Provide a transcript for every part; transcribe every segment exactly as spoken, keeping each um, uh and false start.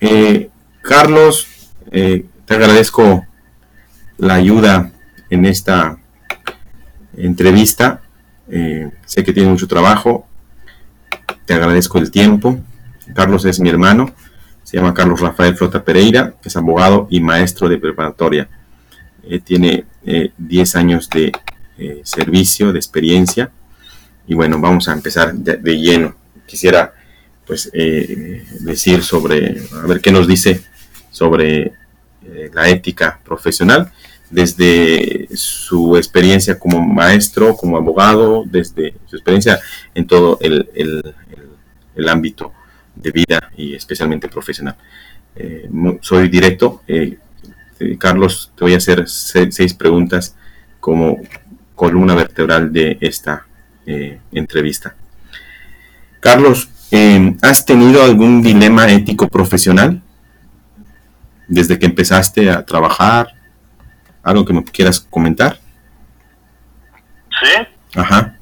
Eh, Carlos, eh, te agradezco la ayuda en esta entrevista. Eh, sé que tienes mucho trabajo. Te agradezco el tiempo. Carlos es mi hermano. Se llama Carlos Rafael Flota Pereira. Es abogado y maestro de preparatoria. Eh, tiene eh, diez años de eh, servicio, de experiencia. Y bueno, vamos a empezar de, de lleno. Quisiera pues eh, decir sobre, a ver qué nos dice sobre eh, la ética profesional desde su experiencia como maestro, como abogado, desde su experiencia en todo el, el, el, el ámbito de vida y especialmente profesional. Eh, soy directo. Eh, Carlos, te voy a hacer seis, seis preguntas como columna vertebral de esta eh, entrevista. Carlos, Eh, ¿has tenido algún dilema ético profesional desde que empezaste a trabajar? ¿Algo que me quieras comentar? Sí. Ajá.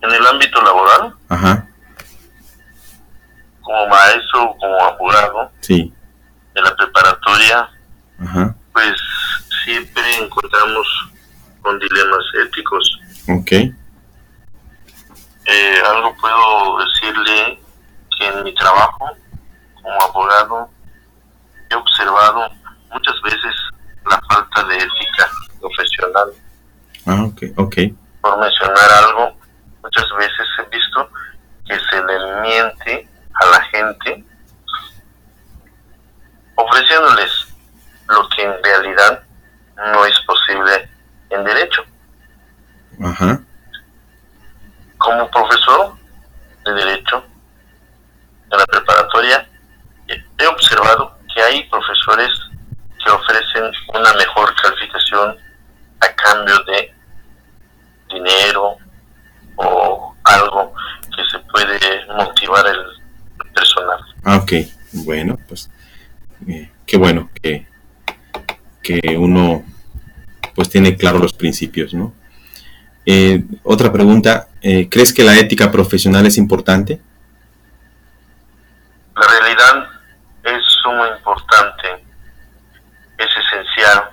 ¿En el ámbito laboral? Ajá. Como maestro, como abogado. Sí. En la preparatoria. Ajá. Pues siempre encontramos con dilemas éticos. Ok. Eh, algo puedo decirle. En mi trabajo como abogado he observado muchas veces la falta de ética profesional. Ah, okay, okay. Por mencionar algo, muchas veces he visto que se le miente a la gente ofreciéndoles lo que en realidad no es posible en derecho. Ajá. Como profesor de derecho en la preparatoria, he observado que hay profesores que ofrecen una mejor calificación a cambio de dinero o algo que se puede motivar el personal. Ah, ok. Bueno, pues eh, qué bueno que, que uno pues tiene claro los principios, ¿no? Eh, otra pregunta, eh, ¿crees que la ética profesional es importante? La realidad es sumo importante, es esencial,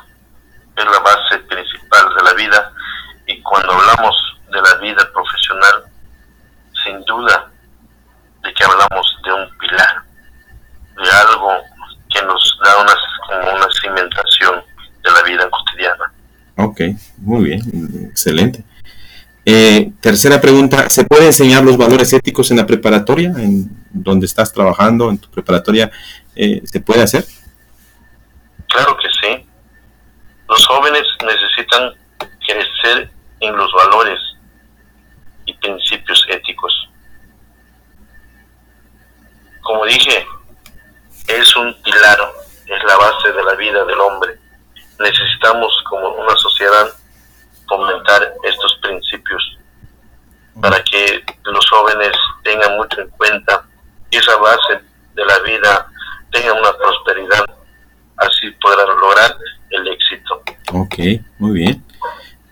es la base principal de la vida, y cuando hablamos de la vida profesional, sin duda de que hablamos de un pilar, de algo que nos da una, como una cimentación de la vida cotidiana. Ok, muy bien, excelente. Eh, tercera pregunta, ¿se puede enseñar los valores éticos en la preparatoria, en donde estás trabajando, en tu preparatoria? Eh, ¿se puede hacer? Claro que sí. Los jóvenes necesitan crecer en los valores y principios éticos. Como dije, es un pilar, es la base de la vida del hombre. Necesitamos como una sociedad fomentar estos principios para que los jóvenes tengan mucho en cuenta esa base de la vida, tengan una prosperidad, así podrán lograr el éxito. Ok, muy bien.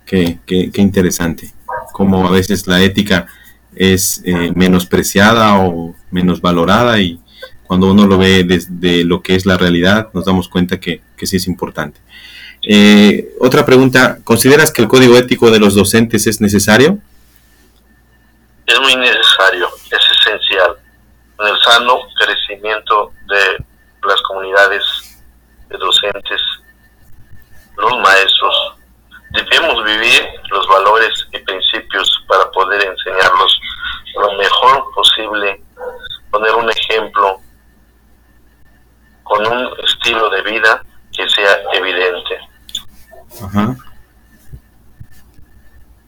Qué, qué, qué interesante. Como a veces la ética es eh, menospreciada o menos valorada, y cuando uno lo ve desde lo que es la realidad, nos damos cuenta que, que sí es importante. Eh, otra pregunta, ¿consideras que el código ético de los docentes es necesario? Es muy necesario, es esencial en el sano crecimiento de las comunidades de docentes. Los maestros debemos vivir los valores y principios para poder enseñarlos lo mejor posible, poner un ejemplo con un estilo de vida que sea evidente. Ajá.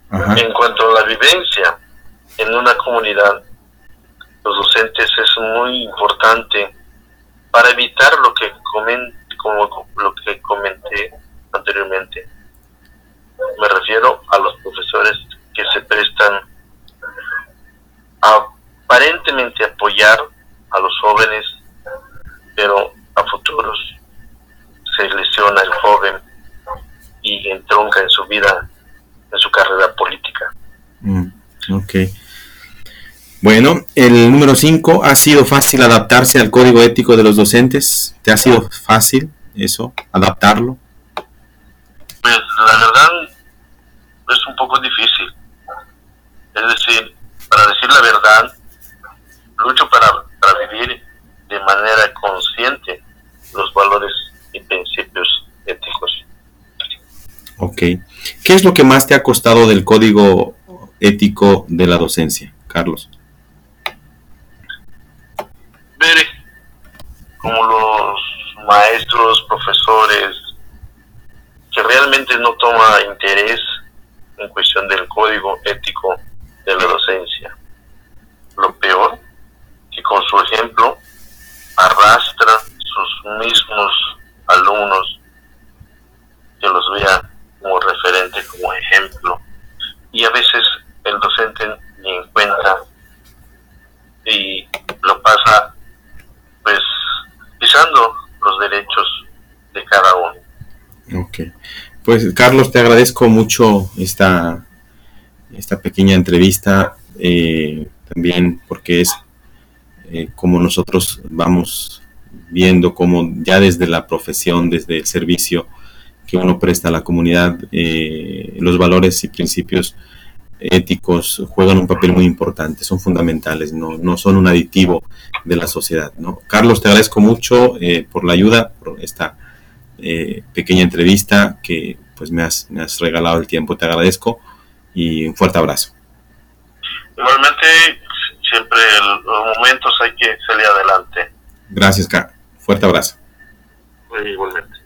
Ajá. En cuanto a la vivencia en una comunidad, los docentes es muy importante para evitar lo que comen, como lo que comenté anteriormente. Me refiero a los profesores que se prestan a aparentemente apoyar a los jóvenes, pero a futuros se lesiona el joven y entronca en su vida, en su carrera política. Mm, ok. Bueno, el número cinco, ¿ha sido fácil adaptarse al código ético de los docentes? ¿Te ha sido fácil eso, adaptarlo? Pues la verdad es un poco difícil. Es decir, para decir la verdad, lucho para, para vivir de manera consciente los valores y principios éticos. Ok. ¿Qué es lo que más te ha costado del código ético de la docencia, Carlos? Ver como los maestros, profesores, que realmente no toma interés en cuestión del código ético de la docencia. Lo peor, que con su ejemplo arrastra sus mismos alumnos, que los vea como referente, como ejemplo. Y a veces el docente ni en cuenta y lo pasa pues pisando los derechos de cada uno. Ok. Pues Carlos, te agradezco mucho esta, esta pequeña entrevista, eh, también porque es eh, como nosotros vamos viendo cómo ya desde la profesión, desde el servicio que uno presta a la comunidad, eh, los valores y principios éticos juegan un papel muy importante, son fundamentales, no, no son un aditivo de la sociedad, ¿no? Carlos, te agradezco mucho eh, por la ayuda, por esta eh, pequeña entrevista que pues me has, me has regalado el tiempo, te agradezco y un fuerte abrazo. Igualmente, siempre en los momentos hay que salir adelante. Gracias, Carlos. Fuerte abrazo. Igualmente.